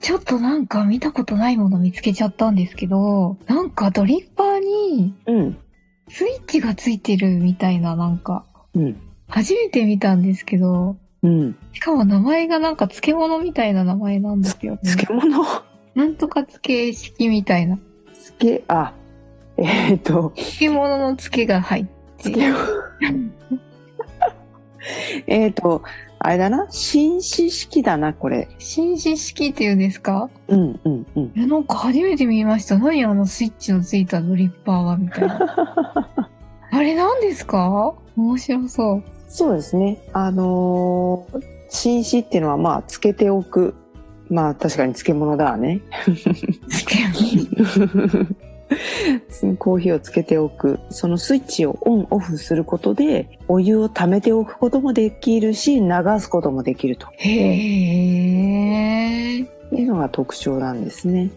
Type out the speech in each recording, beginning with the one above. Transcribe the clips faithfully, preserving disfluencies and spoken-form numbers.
ちょっとなんか見たことないもの見つけちゃったんですけど、なんかドリッパーにスイッチがついてるみたいな、なんか、うん、初めて見たんですけど、うん、しかも名前がなんか漬物みたいな名前なんですよね。漬物なんとか漬け式みたいな。漬け、あ、えー、っと。漬物の漬けが入って。漬物えっと、あれだな、紳士式だな、これ。紳士式っていうんですか？うんうんうん。え、なんか初めて見ました。何あのスイッチのついたドリッパーは、みたいな。あれ何ですか？面白そう。そうですね。あのー、紳士っていうのは、まあ、つけておく。まあ、確かに漬物だね。漬物コーヒーをつけておく、そのスイッチをオンオフすることでお湯を溜めておくこともできるし、流すこともできると。へー、っていうのが特徴なんですね。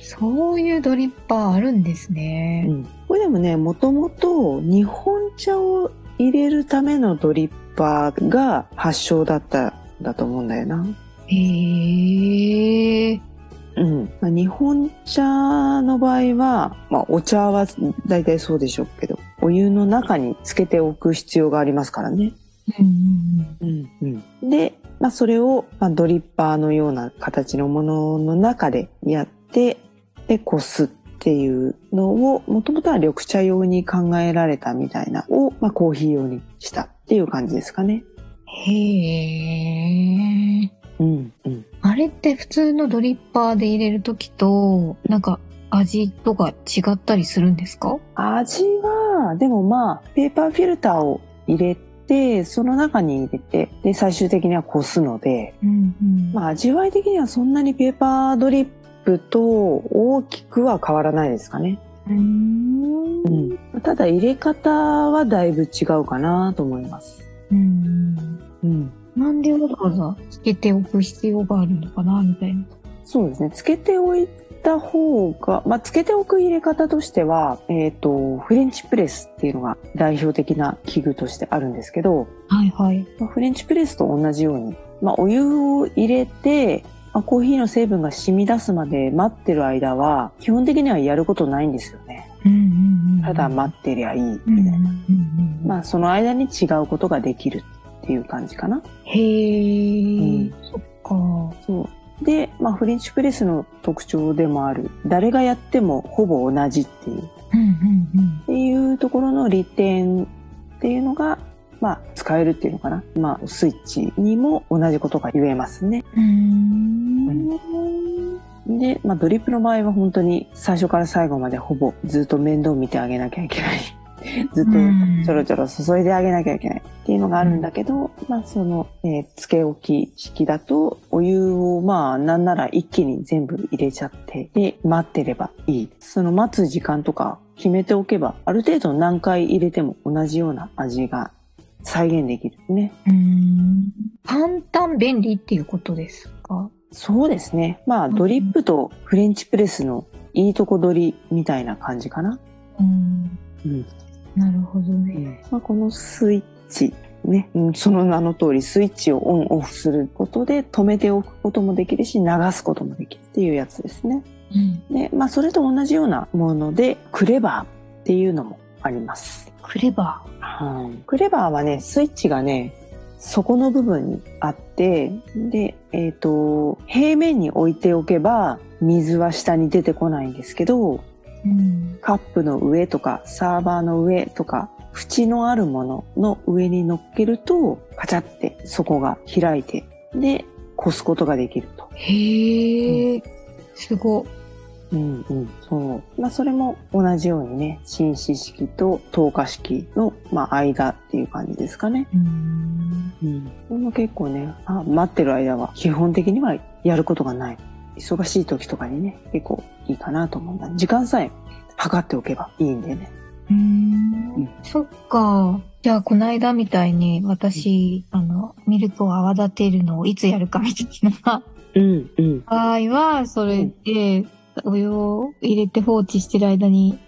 そういうドリッパーあるんですね、うん、これでもね、もともと日本茶を入れるためのドリッパーが発祥だったんだと思うんだよな。へー、うん、日本茶の場合は、まあ、お茶は大体そうでしょうけど、お湯の中につけておく必要がありますからね。うんうんうん、で、まあ、それを、まあ、ドリッパーのような形のものの中でやって、でこすっていうのを、もともとは緑茶用に考えられたみたいなを、まあ、コーヒー用にしたっていう感じですかね。へー、うんうん、あれって普通のドリッパーで入れるときと、なんか味とか違ったりするんですか？味はでもまあペーパーフィルターを入れて、その中に入れて、で最終的にはこすので、うんうん、まあ味わい的にはそんなにペーパードリップと大きくは変わらないですかね。うーん、うん、ただ入れ方はだいぶ違うかなと思います。うん、うんなんでわざわざつけておく必要があるのかなみたいな。そうですね。つけておいた方が、まあ、つけておく入れ方としては、えっと、フレンチプレスっていうのが代表的な器具としてあるんですけど、はいはい。まあ、フレンチプレスと同じように、まあ、お湯を入れて、まあ、コーヒーの成分が染み出すまで待ってる間は、基本的にはやることないんですよね。うんうんうん、ただ待ってりゃいいみたいな。うんうんうんうん、まあ、その間に違うことができる。っていう感じかな。へー、うん、そっか。そうで、まあ、フレンチプレスの特徴でもある、誰がやってもほぼ同じっていう、うんうんうん、っていうところの利点っていうのが、まあ、使えるっていうのかな。まあ、スイッチにも同じことが言えますね。うーん、うん、で、まあ、ドリップの場合は本当に最初から最後までほぼずっと面倒見てあげなきゃいけない。ずっとちょろちょろ注いであげなきゃいけないっていうのがあるんだけど、うん、まあその、えー、つけ置き式だと、お湯をまあなんなら一気に全部入れちゃって、で、待ってればいい。その待つ時間とか決めておけば、ある程度何回入れても同じような味が再現できるね。うーん。簡単便利っていうことですか？そうですね。まあドリップとフレンチプレスのいいとこ取りみたいな感じかな。うん。うんなるほどね。まあ、このスイッチね、その名の通りスイッチをオンオフすることで止めておくこともできるし、流すこともできるっていうやつですね。うん、で、まあそれと同じようなもので、クレバーっていうのもあります。クレバー。うん。クレバーはね、スイッチがね、底の部分にあって、で、えっと、平面に置いておけば水は下に出てこないんですけど、うん、カップの上とかサーバーの上とか縁のあるものの上に乗っけるとカチャって底が開いて、でこすことができると。へえ、すごい。うんうん、そう。まあ、それも同じようにね、浸歯式と透過式の、まあ、間っていう感じですかね。うん、うん。でも結構ね、あ、待ってる間は基本的にはやることがない。忙しい時とかにね、結構いいかなと思うんだ。時間さえ測っておけばいいんでね。うーん、うん、そっか。じゃあ、この間みたいに私、うん、あの、ミルクを泡立てるのをいつやるかみたいなうん、うん、場合は、それで、うんお湯を入れて放置してる間に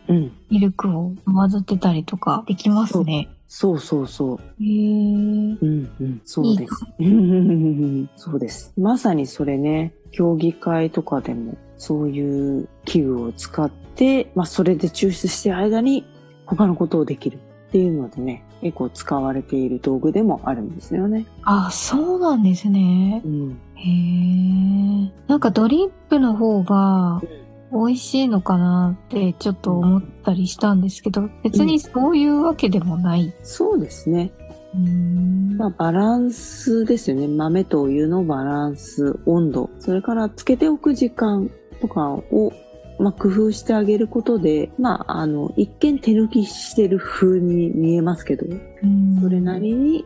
ミルクを混ぜてたりとかできますね。うん、そうそうそう。へー。うんうん。そうです。いいそうです。まさにそれね、競技会とかでもそういう器具を使って、まあそれで抽出してる間に他のことをできるっていうのでね、結構使われている道具でもあるんですよね。あ、そうなんですね。うん。へー。なんかドリップの方が美味しいのかなってちょっと思ったりしたんですけど、別にそういうわけでもない。うん、そうですね。うーん、まあ、バランスですよね。豆とお湯のバランス、温度、それからつけておく時間とかを、まあ、工夫してあげることで、まあ、あの、一見手抜きしてる風に見えますけど、うん、それなりに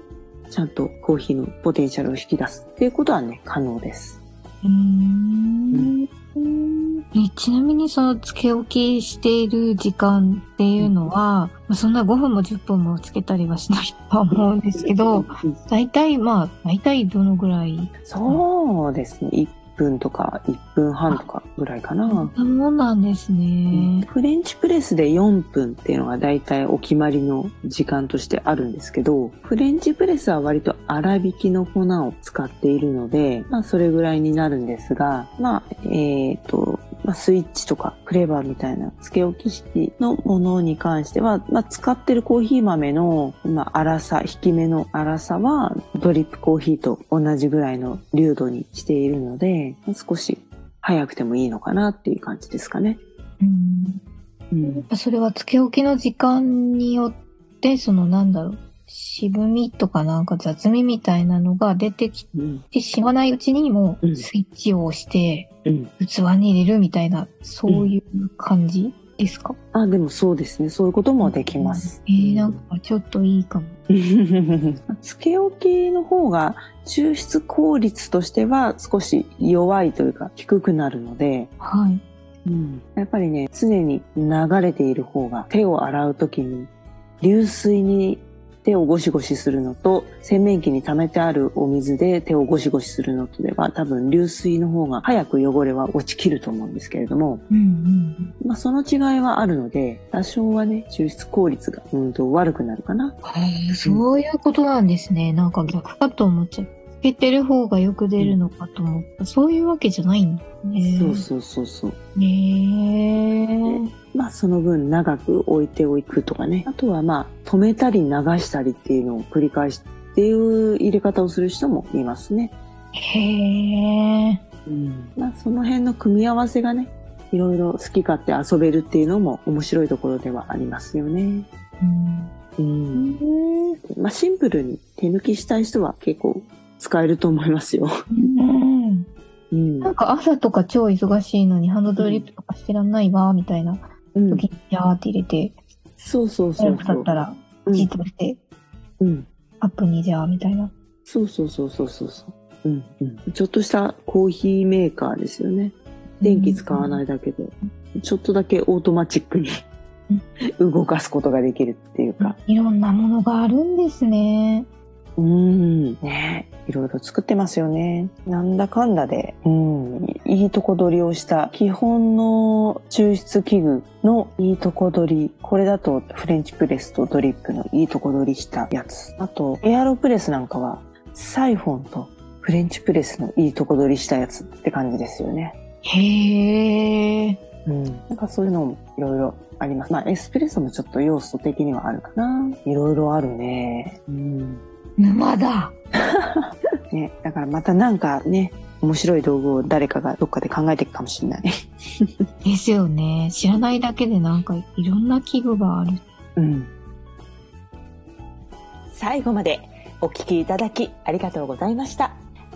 ちゃんとコーヒーのポテンシャルを引き出すっていうことはね、可能です。うーん、うん、え、ちなみにそのつけ置きしている時間っていうのは、うん、そんなごふんもじゅっぷんもつけたりはしないと思うんですけど、大体まあ、大体どのぐらい？そうですね。いっぷんとかいっぷんはんとかぐらいかな。そうなんですね。フレンチプレスでよんぷんっていうのが大体お決まりの時間としてあるんですけど、フレンチプレスは割と粗挽きの粉を使っているので、まあそれぐらいになるんですが、まあえっと、まあ、スイッチとかクレバーみたいなつけ置き式のものに関しては、まあ、使ってるコーヒー豆の、まあ、粗さ、引き目の粗さはドリップコーヒーと同じぐらいの粒度にしているので、少し早くてもいいのかなっていう感じですかね。うん、うん、やっぱそれはつけ置きの時間によってそのなんだろう、渋みとかなんか雑味みたいなのが出てきてしまわないうちにもうスイッチを押して器に入れるみたいな、そういう感じですか？うん、あ、でもそうですね。そういうこともできます。えー、なんかちょっといいかも。つけ置きの方が抽出効率としては少し弱いというか低くなるので、はい。うん、やっぱりね、常に流れている方が手を洗うときに流水に手をゴシゴシするのと洗面器に溜めてあるお水で手をゴシゴシするのとでは、多分流水の方が早く汚れは落ちきると思うんですけれども、うんうんうん、まあ、その違いはあるので多少はね抽出効率がうんと悪くなるかな。はい、そういうことなんですね。なんか逆かと思っちゃう。つけてる方がよく出るのかと思った。うん、そういうわけじゃないんだね。そうそうそうそう。へー。まあその分長く置いておくとかね。あとはまあ止めたり流したりっていうのを繰り返しっていう入れ方をする人もいますね。へー。うん。まあその辺の組み合わせがね、いろいろ好き勝手遊べるっていうのも面白いところではありますよね。うん。うん。まあシンプルに手抜きしたい人は結構使えると思いますよ。うんうん、なんか朝とか超忙しいのにハンドドリップとかしてらんないわみたいな時にジャーって入れて、うん、そうそうそうそう。だったらじっとして、うん、アップにジャーみたいな。そうそうそうそうそうそう。うんうん。ちょっとしたコーヒーメーカーですよね。電気使わないだけで、うん、ちょっとだけオートマチックに動かすことができるっていうか。いろんなものがあるんですね。うん、ね、いろいろ作ってますよね。なんだかんだで、うん、いいとこ取りをした基本の抽出器具のいいとこ取り、これだとフレンチプレスとドリップのいいとこ取りしたやつ、あとエアロプレスなんかはサイフォンとフレンチプレスのいいとこ取りしたやつって感じですよね。へー。うん、なんかそういうのもいろいろあります。まあエスプレッソもちょっと要素的にはあるかな。いろいろあるね。うん。沼だね、だからまたなんかね、面白い道具を誰かがどっかで考えていくかもしれないですよね。知らないだけでなんかいろんな器具がある。うん。最後までお聞きいただきありがとうございました。